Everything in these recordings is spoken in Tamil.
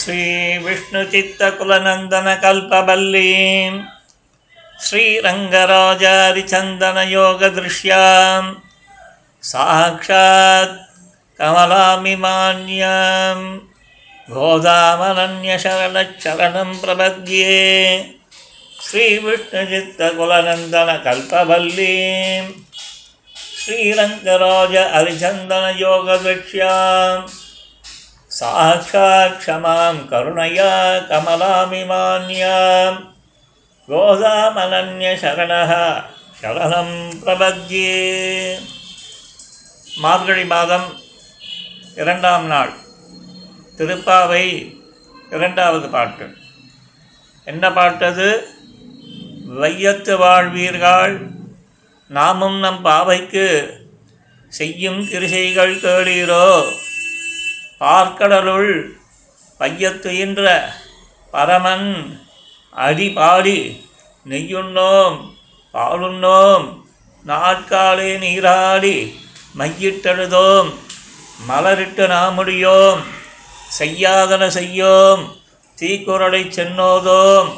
ஸ்ரீ விஷ்ணு சித்த குலநந்தன கல்பவல்லீம் ஸ்ரீரங்கராஜாரி சந்தன யோக திருஷ்யாம் சாக்ஷாத் கமலாமிமான்யாம் கோதாமனன்ய சரணம் பிரபத்யே. ஸ்ரீ விஷ்ணு சித்த குலநந்தன கல்பவல்லீம் ஸ்ரீரங்கராஜ அரிச்சந்தன யோக திருஷ்யாம் சாட்சாத் க்ஷமாம் கருணயா கமலாமிமான்யாம் கோதாமனன்ய சரணம் பிரபத்யே. மார்கழி மாதம் 2ஆம் நாள் திருப்பாவை 2வது பாட்டு. என்ன பாட்டது? வையத்து வாழ்வீர்கள் நாமும் நம் பாவைக்கு செய்யும் கிருசைகள் கேளீரோ. பார்க்கடலுள் பையத்துயின்ற பரமன் அடிபாடி நெய்யுண்ணோம் பாலுண்ணோம் நாட்காலே நீராடி மையிட்டெழுதோம் மலரிட்டு நாமுடியோம் செய்யாதன செய்யோம் தீக்குறளை சென்னோதோம்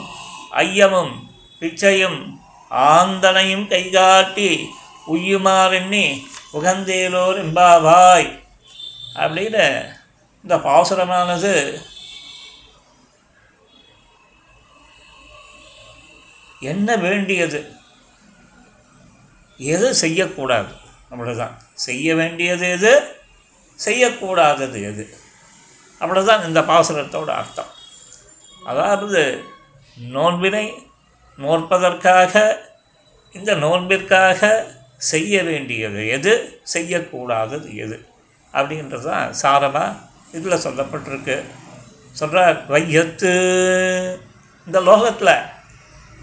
ஐயமும் பிச்சையும் ஆந்தனையும் கைகாட்டி உய்யுமாறெண்ணி உகந்தேலோர் எம்பாவாய். அப்படின்னு இந்த பாசுரமானது என்ன வேண்டியது, எது செய்யக்கூடாது, அவ்வளோதான். செய்ய வேண்டியது எது, செய்யக்கூடாதது எது, அவ்வளோதான் இந்த பாசுரத்தோட அர்த்தம். அதாவது நோன்பினை நோற்பதற்காக, இந்த நோன்பிற்காக செய்ய வேண்டியது எது, செய்யக்கூடாதது எது அப்படின்றது தான் சாரமாக இதில் சொல்லப்பட்டிருக்கு. சொல்கிறார், வையத்து இந்த லோகத்தில்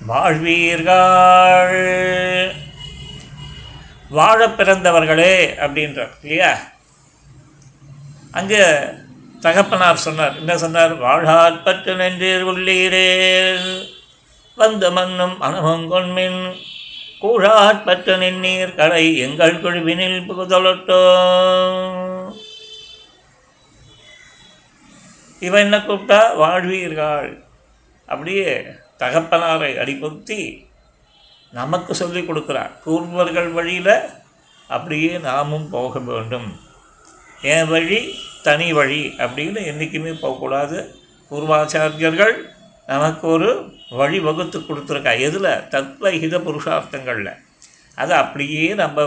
வாழ்வீர்கள், வாழ பிறந்தவர்களே அப்படின்றார் இல்லையா. அங்கே தகப்பனார் சொன்னார், என்ன சொன்னார்? வாழ்கால் பற்று நின்றீர் உள்ளீரே வந்த மண்ணும் மனமங்கொன்மின் கூழாற்பற்று நின்னீர் கடை எங்கள் குழுவினில் புகுதொலட்டோம். இவன் என்ன கூப்பிட்டா? வாழ்வீர்கள். அப்படியே தகப்பனாரை அடிபுறுத்தி நமக்கு சொல்லிக் கொடுக்குறார், பூர்வர்கள் வழியில் அப்படியே நாமும் போக வேண்டும். என் வழி தனி வழி அப்படின்னு என்றைக்குமே போகக்கூடாது. பூர்வாச்சாரியர்கள் நமக்கு ஒரு வழி வகுத்து கொடுத்துருக்கா. எதில்? தத்வஹித புருஷார்த்தங்களில். அதை அப்படியே நம்ம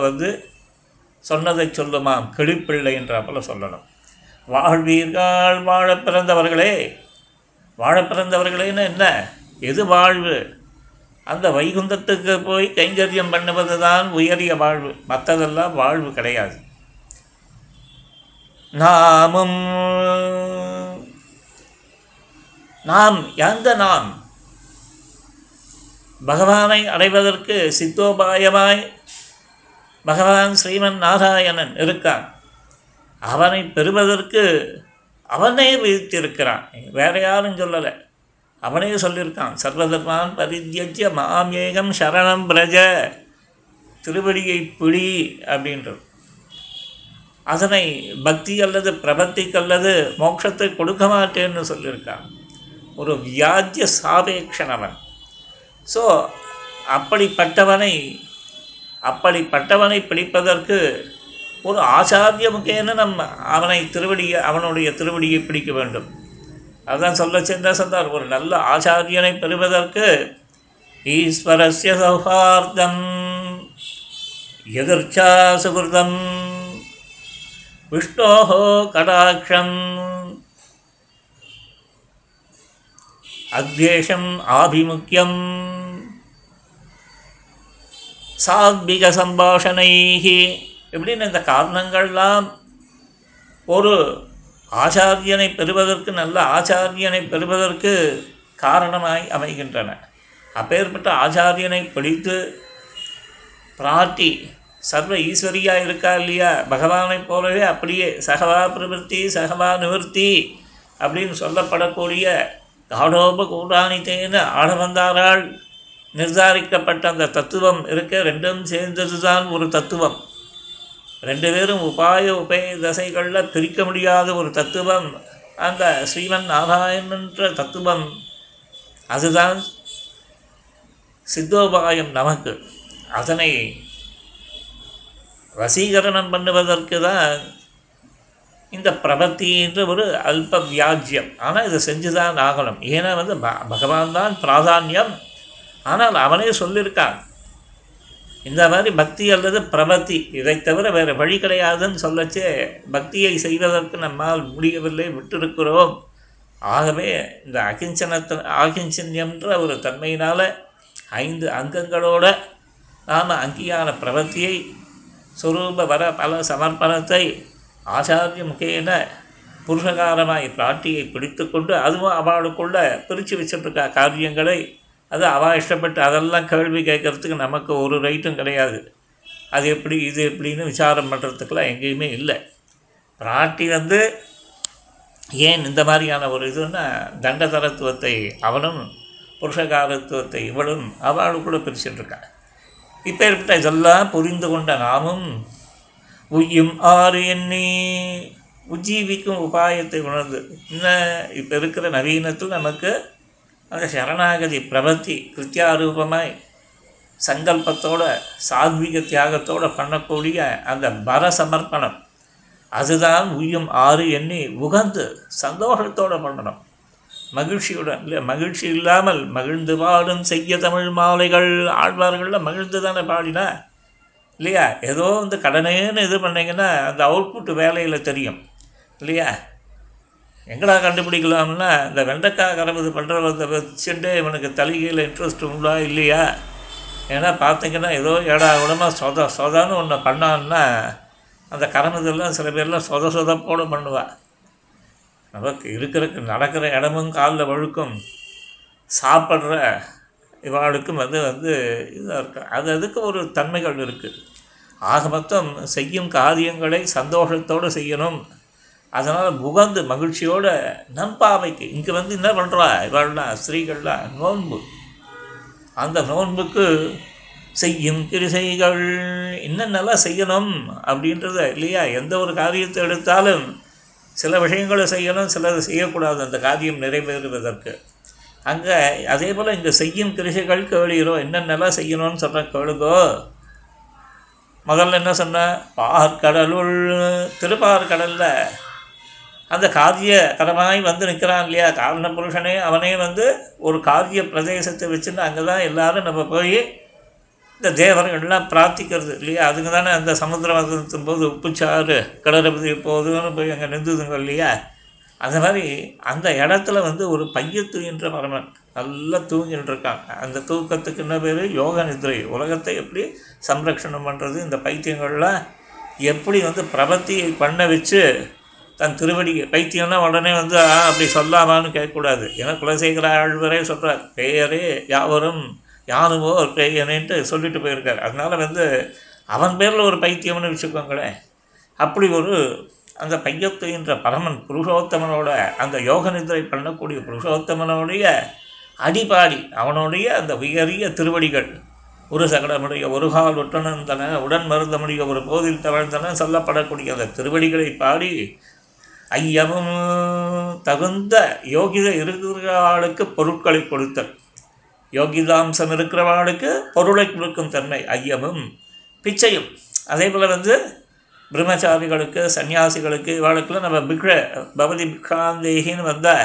சொன்னதை சொல்லுமாம், கிளிப்பிள்ளைன்ற போல் சொல்லணும். வாழ்வீர்கள், வாழ பிறந்தவர்களே. வாழ பிறந்தவர்களேன்னு என்ன, எது வாழ்வு? அந்த வைகுந்தத்துக்கு போய் கைங்கரியம் பண்ணுவது தான் உயரிய வாழ்வு, மற்றதெல்லாம் வாழ்வு கிடையாது. நாமும், நாம் எந்த நாம் பகவானை அடைவதற்கு சித்தோபாயமாய் பகவான் ஸ்ரீமன் நாராயணன் இருக்கான். அவனை பெறுவதற்கு அவனே விதித்திருக்கிறான், வேற யாரும் சொல்லலை, அவனே சொல்லியிருக்கான். சர்வதர்மான் பரித்யஜ்ய மாம் ஏகம் சரணம் பிரஜ, திருவடியை பிடி அப்படின்றது. அதனை பக்தி அல்லது பிரபத்திக்கு அல்லது மோட்சத்தை கொடுக்க மாட்டேன்னு சொல்லியிருக்கான். ஒரு வியாஜ்ய சாபேக்ஷனவன். ஸோ அப்படிப்பட்டவனை பிடிப்பதற்கு ஒரு ஆச்சாரிய முகேன நம்ம அவனுடைய திருவடியை பிடிக்க வேண்டும். அதுதான் சொல்ல சென்றார், ஒரு நல்ல ஆச்சாரியனை பெறுவதற்கு ஈஸ்வரஸ்ய சௌஹார்தம் எதிர்ச்சா சுகிருதம் விஷ்ணோஹோ கடாட்சம் அத்வேஷம் ஆபிமுக்கியம் சாத்விக சம்பாஷணைஹி. எப்படின்னு இந்த காரணங்கள்லாம் ஒரு ஆச்சாரியனை பெறுவதற்கு, நல்ல ஆச்சாரியனை பெறுவதற்கு காரணமாய் அமைகின்றன. அப்பேற்பட்ட ஆச்சாரியனை பிடித்து பிரார்த்தி சர்வ ஈஸ்வரியாக இருக்கா இல்லையா, பகவானை போலவே அப்படியே சகவா பிரவருத்தி சகவா நிவர்த்தி அப்படின்னு சொல்லப்படக்கூடிய காடோபகூடானித்தேன்னு ஆடவந்தாரால் நிர்தாரிக்கப்பட்ட அந்த தத்துவம் இருக்க, ரெண்டும் சேர்ந்தது தான் ஒரு தத்துவம். ரெண்டு பேரும் உபாய உபய தசைகளில் பிரிக்க முடியாத ஒரு தத்துவம் அந்த ஸ்ரீமன் நாராயண் என்ற தத்துவம் அதுதான் சித்தோபாயம் நமக்கு. அதனை வசீகரணம் பண்ணுவதற்கு தான் இந்த பிரபத்தி என்ற ஒரு அல்ப வியாஜ்யம். ஆனால் இதை செஞ்சுதான் ஆகணும். ஏன்னா பகவான் தான் பிராதான்யம். ஆனால் அவனே சொல்லியிருக்கான், இந்த மாதிரி பக்தி அல்லது பிரபத்தி இதை தவிர வேறு வழி கிடையாதுன்னு சொல்லச்சே பக்தியை செய்வதற்கு நம்மால் முடியவில்லை, விட்டிருக்கிறோம். ஆகவே இந்த அகிஞ்சன்யம்ன்ற ஒரு தன்மையினால் 5 அங்கங்களோட நாம் அங்கீயான பிரபத்தியை சுரூப வர பல சமர்ப்பணத்தை ஆச்சாரிய முகேன புருஷகாரமாய் பிராட்டியை பிடித்து கொண்டு அதுவும் அவளுக்குள்ள பிரித்து வச்சுட்டுருக்கா காரியங்களை. அது அவள் இஷ்டப்பட்டு அதெல்லாம் கேள்வி கேட்குறதுக்கு நமக்கு ஒரு ரைட்டும் கிடையாது. அது எப்படி இது எப்படின்னு விசாரம் பண்ணுறதுக்கெலாம் எங்கேயுமே இல்லை. பிராட்டி ஏன் இந்த மாதிரியான ஒரு இதுன்னா தண்டதரத்துவத்தை அவனும் புருஷகாரத்துவத்தை இவளும் அவளுக்குள்ளே பிரிச்சுட்ருக்காள். இப்போ ஏற்பட்ட இதெல்லாம் புரிந்து கொண்ட நாமும் உய்யும் ஆறு எண்ணி உஜ்ஜீவிக்கும் உபாயத்தை உணர்ந்து இன்னும் இப்போ இருக்கிற நவீனத்தில் நமக்கு அந்த சரணாகதி பிரபத்தி கிருத்தியாரூபமாய் சங்கல்பத்தோடு சாத்வீக தியாகத்தோடு பண்ணக்கூடிய அந்த பர சமர்ப்பணம் அதுதான் உய்யும் ஆறு எண்ணி உகந்து சந்தோஷத்தோடு பண்ணணும். மகிழ்ச்சியுடன் இல்லை, மகிழ்ச்சி இல்லாமல் மகிழ்ந்து பாடும் செய்ய தமிழ் மாலைகள் ஆழ்வார்களில் மகிழ்ந்து தானே பாடினா இல்லையா? ஏதோ கடனேன்னு இது பண்ணிங்கன்னா அந்த அவுட்புட் வேலையில் தெரியும் இல்லையா? எங்கடா கண்டுபிடிக்கலாம்னா இந்த வெண்டைக்காய் கரவது பண்ணுறத வச்சுட்டு இவனுக்கு தலிகையில் இன்ட்ரெஸ்ட் உண்டா இல்லையா? ஏன்னா பார்த்திங்கன்னா ஏதோ ஏடா விடமாக சொதான்னு ஒன்று பண்ணான்னா அந்த கரமதெல்லாம் சில பேர்லாம் சொதப்போடு பண்ணுவாள். நமக்கு நடக்கிற இடமும் காலில் வழுக்கும், சாப்பிட்ற இவாளுக்கும் இதாக இருக்கும். அதுக்கு ஒரு தன்மைகள் இருக்குது. ஆக மொத்தம் செய்யும் காரியங்களை சந்தோஷத்தோடு செய்யணும். அதனால் புகந்து மகிழ்ச்சியோடு நம்பாவைக்கு இங்கே என்ன பண்ணுறா இவள்லாம் ஸ்திரீகள்லாம் நோன்பு. அந்த நோன்புக்கு செய்யும் கிருசைகள் என்னென்னலாம் செய்யணும் அப்படின்றத இல்லையா? எந்த ஒரு காரியத்தை எடுத்தாலும் சில விஷயங்களை செய்யணும், சிலதை செய்யக்கூடாது அந்த காரியம் நிறைவேறுவதற்கு. அங்கே அதே போல் இங்கே செய்யும் கிருசைகள் கேளுகிறோம், என்னென்னலாம் செய்யணும்னு சொல்கிறேன் கேளுங்கோ. முதல்ல என்ன சொன்னேன்? பார்க்கடலுள் திருப்பார்கடலில் அந்த காரிய கடமாய் நிற்கிறான் இல்லையா? காரண புருஷனே அவனே ஒரு காரிய பிரதேசத்தை வச்சுன்னு அங்கே தான் எல்லோரும் நம்ம போய் இந்த தேவர்கள்லாம் பிரார்த்திக்கிறது இல்லையா? அதுங்க தானே அந்த சமுத்திரவாதத்தின் போது உப்புச்சாறு கடற்பதி போதுன்னு போய் அங்கே நின்றுதுங்க இல்லையா? அந்த மாதிரி அந்த இடத்துல ஒரு பையத்து என்ற பரமன் நல்லா தூங்கிட்டு இருக்கான். அந்த தூக்கத்துக்கு என்ன பேர்? யோக நிதிரை. உலகத்தை எப்படி சம்ரக்ஷணம் பண்ணுறது, இந்த பைத்தியங்கள்லாம் எப்படி பிரபத்தியை பண்ண வச்சு தன் திருவடி பைத்தியம்னா உடனே அப்படி சொல்லாமான்னு கேட்கக்கூடாது. ஏன்னா குலசேகர ஆழ்வரே சொல்கிறார், பெயரே யாவரும் யானுமோ ஒரு பெயனேன்ட்டு சொல்லிட்டு போயிருக்கார். அதனால் அவன் பேரில் ஒரு பைத்தியம்னு வச்சுக்கோங்களேன். அப்படி ஒரு அந்த பையத்துகின்ற பரமன் புருஷோத்தமனோட அந்த யோக நிதிரை பண்ணக்கூடிய புருஷோத்தமனுடைய அடிபாடி அவனுடைய அந்த உயரிய திருவடிகள் ஒரு சகடமுடைய ஒரு கால் ஒட்டணந்தன உடன் மருந்தமுடைய ஒரு போதில் தவழ்ந்தன சொல்லப்படக்கூடிய அந்த திருவடிகளை பாடி ஐயமும் தகுந்த யோகிதை இருக்கிறவர்களுக்கு பொருட்களை கொடுத்தல், யோகிதாம்சம் இருக்கிறவர்களுக்கு பொருளை கொடுக்கும் தன்மை ஐயமும் பிச்சையும். அதே போல் பிரம்மச்சாரிகளுக்கு சன்னியாசிகளுக்கு இவர்களுக்கெல்லாம் நம்ம பிக்ஷ பவதி பிக்ஷாந்தேகின்னு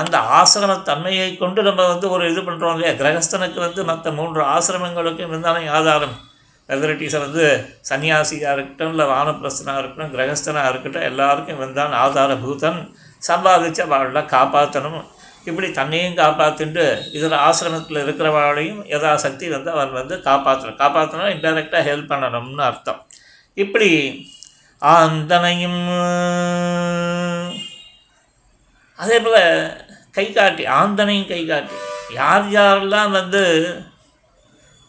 அந்த ஆசிரமத்தன்மையை கொண்டு நம்ம ஒரு இது பண்ணுறோம் இல்லையா? கிரகஸ்தனுக்கு மற்ற 3 ஆசிரமங்களுக்கும் இருந்தாலும் ஆதாரம் வெதரிட்டிஸை சன்னியாசியாக இருக்கட்டும் இல்லை வானப்பிரஸ்தனாக இருக்கட்டும் கிரகஸ்தனாக இருக்கட்டும் எல்லாருக்கும் இருந்தான் ஆதாரபூதன். சம்பாதிச்ச வாழலாம் காப்பாற்றணும். இப்படி தன்னையும் காப்பாற்றிட்டு இதில் ஆசிரமத்தில் இருக்கிறவாளையும் யதாசக்தி அவன் காப்பாற்றணும். காப்பாற்றணும் இன்டெரக்டாக ஹெல்ப் பண்ணணும்னு அர்த்தம். இப்படி ஆந்தனையும் அதே போல் கை காட்டி ஆந்தனையும் கை காட்டி யார் யாரெல்லாம்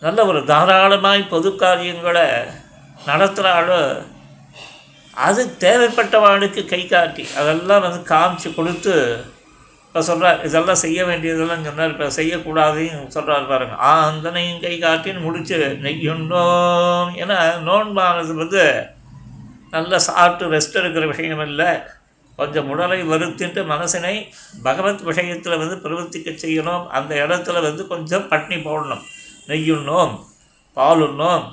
நல்ல ஒரு தாராளமாய் பொது காரியங்களை நடத்துகிறாளோ அது தேவைப்பட்டவாளுக்கு கை காட்டி அதெல்லாம் காமிச்சு கொடுத்து இப்போ சொல்கிறார். இதெல்லாம் செய்ய வேண்டியதெல்லாம் சொன்னார், இப்போ செய்யக்கூடாதுன்னு சொல்கிறார் பாருங்கள். ஆந்தனையும் கை காட்டின்னு முடிச்சு நெய்யுண்டோம். ஏன்னா நோன்பானது நல்ல சாப்பிட்டு ரெஸ்ட் எடுக்கிற விஷயம் இல்லை. கொஞ்சம் உடலை வருத்திட்டு மனசினை பகவத் விஷயத்தில் பிரவர்த்திக்க செய்யணும். அந்த இடத்துல கொஞ்சம் பட்னி போடணும். நெய்யுண்ணோம், பால் உண்ணோம்,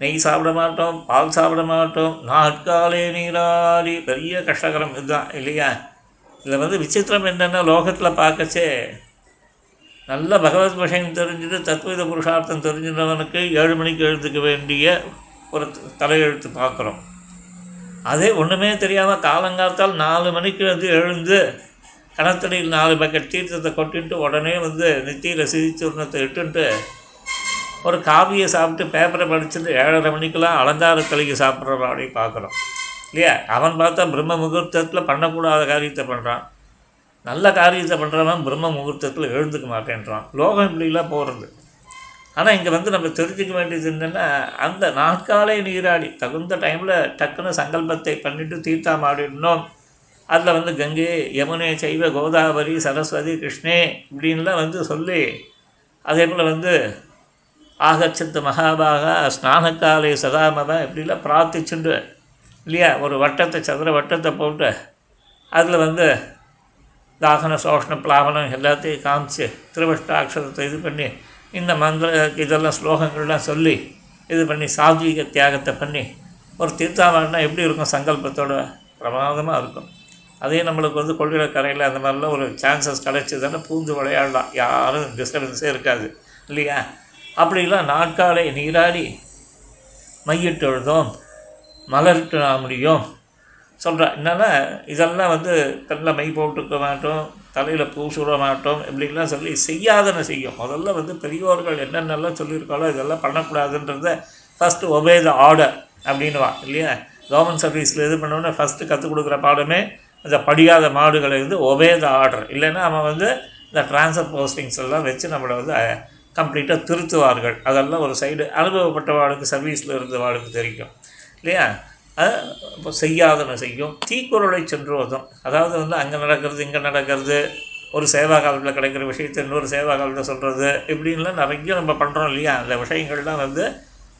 நெய் சாப்பிட மாட்டோம், பால் சாப்பிட மாட்டோம், நாட்காலே நீராடி. பெரிய கஷ்டகரம் இதுதான் இல்லையா? இதில் விசித்திரம் என்னென்னா, லோகத்தில் பார்க்கச்சே நல்ல பகவத் விஷயம் தெரிஞ்சுட்டு தத்துவத புருஷார்த்தம் தெரிஞ்சின்றவனுக்கு 7 மணிக்கு எழுத்துக்க வேண்டிய ஒரு தலையெழுத்து பார்க்குறோம். அதே ஒன்றுமே தெரியாமல் காலங்காலத்தால் 4 மணிக்கு எழுந்து கணத்தடியில் 4 பக்கெட் தீர்த்தத்தை கொட்டின்ட்டு உடனே நெத்தியில் சிரிச்சூர்ணத்தை இட்டுன்ட்டு ஒரு காவியை சாப்பிட்டு பேப்பரை படிச்சுட்டு 7:30 மணிக்கெல்லாம் அலங்கார கலிக்கு சாப்பிட்ற அப்படி பார்க்குறோம் இல்லையா? அவன் பார்த்தா பிரம்ம முகூர்த்தத்தில் பண்ணக்கூடாத காரியத்தை பண்ணுறான். நல்ல காரியத்தை பண்ணுறவன் பிரம்ம முகூர்த்தத்தில் எழுந்துக்க மாட்டேன்றான். லோகம் இப்படிலாம் போகிறது. ஆனால் இங்கே நம்ம தெரிஞ்சுக்க வேண்டியது என்னென்னா, அந்த நாட்காலே நீராடி தகுந்த டைமில் டக்குன்னு சங்கல்பத்தை பண்ணிவிட்டு தீர்த்தம் ஆடிடணும். அதில் கங்கை, யமுனை, சைவ கோதாவரி, சரஸ்வதி, கிருஷ்ணே இப்படின்லாம் சொல்லி, அதே போல் ஆகச்சத்து மகாபாகா, ஸ்நானக்காலை சதாமவன் இப்படிலாம் பிரார்த்திச்சுண்டு இல்லையா? ஒரு வட்டத்தை, சதுர வட்டத்தை போட்டு அதில் தாகன, சோஷண, பிளாவனம் எல்லாத்தையும் காமிச்சு திருவஷ்டாட்சரத்தை இது பண்ணி இந்த மந்திர இதெல்லாம் ஸ்லோகங்கள்லாம் சொல்லி இது பண்ணி சாத்வீக தியாகத்தை பண்ணி ஒரு தீர்த்தாவனா எப்படி இருக்கும்? சங்கல்பத்தோட பிரமாதமாக இருக்கும். அதே நம்மளுக்கு கொள்கிற கரையில் அந்த மாதிரிலாம் ஒரு சான்சஸ் கிடைச்சதுன்னா பூந்து விளையாடலாம். யாரும் டிஸ்டர்பன்ஸே இருக்காது இல்லையா? அப்படிலாம் நாட்காலை நீராடி மையிட்டு எழுதும், மலர்ட்டு நாமடியும் சொல்கிறேன். என்னென்னா இதெல்லாம் கண்ணில் மை போட்டுக்க மாட்டோம், தலையில் பூ சூட மாட்டோம் இப்படிலாம் சொல்லி செய்யாதன செய்யும். முதல்ல பெரியோர்கள் என்னென்னலாம் சொல்லியிருக்காளோ இதெல்லாம் பண்ணக்கூடாதுன்றத ஃபஸ்ட்டு ஒபே த ஆர்டர் அப்படின்வா இல்லையா? கவர்மெண்ட் சர்வீஸில் இது பண்ணோன்னா ஃபஸ்ட்டு கற்றுக் கொடுக்குற பாடமே அந்த படியாத மாடுகளை ஒபே த ஆர்டர். இல்லைன்னா அவன் இந்த ட்ரான்ஸ்ஃபர் போஸ்டிங்ஸ் எல்லாம் வச்சு நம்மளை கம்ப்ளீட்டாக திருத்துவார்கள். அதெல்லாம் ஒரு சைடு அனுபவப்பட்ட வாழ்க்கை சர்வீஸில் இருந்த வாழ்க்கை தெரியும் இல்லையா? இப்போ செய்யாதன செய்யும், தீக்குறளை சென்றுவதும். அதாவது அங்கே நடக்கிறது இங்கே நடக்கிறது, ஒரு சேவா காலத்தில் கிடைக்கிற விஷயத்தை இன்னொரு சேவா காலத்தில் சொல்கிறது இப்படின்லாம் நிறைய நம்ம பண்ணுறோம் இல்லையா? அந்த விஷயங்கள்லாம்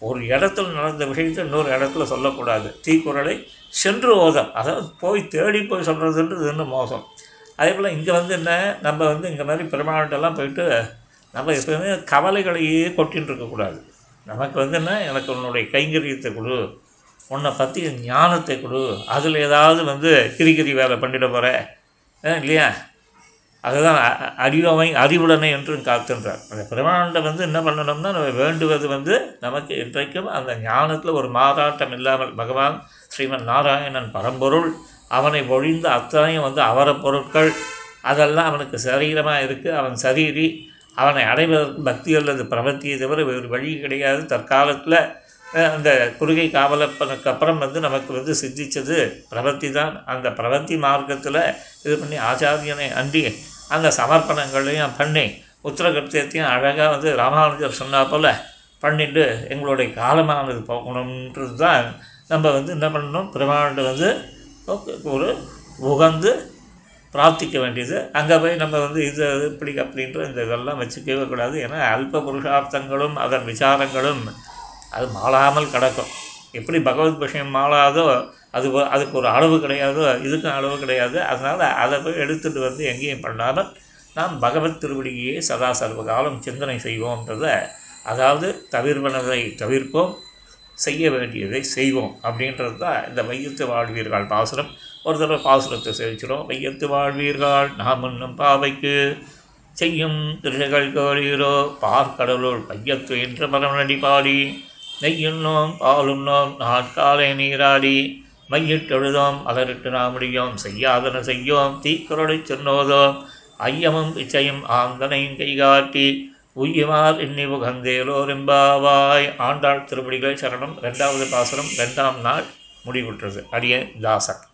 ஒரு இடத்துல நடந்த விஷயத்தை இன்னொரு இடத்துல சொல்லக்கூடாது. தீக்குறளை சென்று ஓதம், அதாவது போய் தேடி போய் சொல்கிறதுன்றது இன்னும் மோசம். அதே போல் இங்கே என்ன, நம்ம இங்கே மாதிரி பெருமாள்கிட்டலாம் போயிட்டு நம்ம எப்போயுமே கவலைகளையே கொட்டின்னு இருக்கக்கூடாது. நமக்கு என்ன, எனக்கு உன்னுடைய கைங்கரியத்தை கொடு, உன்னை பற்றி ஞானத்தை கொடு, அதில் ஏதாவது கிரிகிரி வேலை பண்ணிட போகிற இல்லையா? அதுதான் அறிவமை அறிவுடனே என்றும் காத்துன்றார். அந்த பிரமாண்ட என்ன பண்ணணும்னா, நம்ம வேண்டுவது நமக்கு இன்றைக்கும் அந்த ஞானத்தில் ஒரு மாறாட்டம் இல்லாமல் பகவான் ஸ்ரீமன் நாராயணன் பரம்பொருள், அவனை ஒழிந்த அத்தனையும் அவர பொருட்கள் அதெல்லாம் அவனுக்கு சரீரமாக இருக்குது. அவன் சரீரி, அவனை அடைவதற்கு பக்தி அல்லது பிரபத்தியை தவிர வேறு வழி கிடையாது. தற்காலத்தில் அந்த குறுகை காவலப்பனுக்கு அப்புறம் நமக்கு சித்திச்சது பிரபத்தி தான். அந்த பிரபத்தி மார்க்கத்தில் இது பண்ணி ஆச்சாரியனை அன்றி அந்த சமர்ப்பணங்களையும் பண்ணி உத்தரகர்த்தியத்தையும் அழகாக ராமானுஜர் சொன்னா போல் பண்ணிட்டு எங்களுடைய காலமானது போகணுன்றது தான். நம்ம என்ன பண்ணணும், பெருமாள் ஒரு உகந்து பிரார்த்திக்க வேண்டியது. அங்கே போய் நம்ம இது இப்படி அப்படின்ற இந்த இதெல்லாம் வச்சுக்கவே கூடாது. ஏன்னா அல்ப புருஷார்த்தங்களும் அதன் விசாரங்களும் அது மாளாமல் கிடக்கும். எப்படி பகவத் விஷயம் மாளாதோ அதுக்கு ஒரு அளவு கிடையாதோ இதுக்கும் அளவு கிடையாது. அதனால் அதை போய் எடுத்துகிட்டு எங்கேயும் பண்ணாமல் நாம் பகவத் திருவடியே சதா சர்வ காலம் சிந்தனை செய்வோம்ன்றத, அதாவது தவிர்வனதை தவிர்ப்போம், செய்ய வேண்டியதை செய்வோம் அப்படின்றது தான் இந்த வையத்து வாழ்வீர்கள் பாசுரம். ஒரு தடவை பாசுரத்தை சேவிச்சிடும். வையத்து வாழ்வீர்கள் நாம் இன்னும் பாவைக்கு செய்யும் திருஷகள் கோரீரோ பார்க்கடலோள் பையத்து என்ற மரமடி பாடி, நெய்யுண்ணோம், பாலுண்ணோம், நாட்காலை நீராடி மையிட்டெழுதோம், அலரிட்டு நாமடியோம், செய்யாதன செய்யோம், தீக்குறளை சொன்னோதோம், ஐயமும் இச்சையும் ஆந்தனையும் கைகாட்டி உய்யுமார் இன்னி உகந்தேலோரும்பாவாய். ஆண்டாள் திருப்படிகள் சரணம். 2வது பாசுரம் 2ஆம் நாள் முடிவுற்றது. அடியன் தாசன்.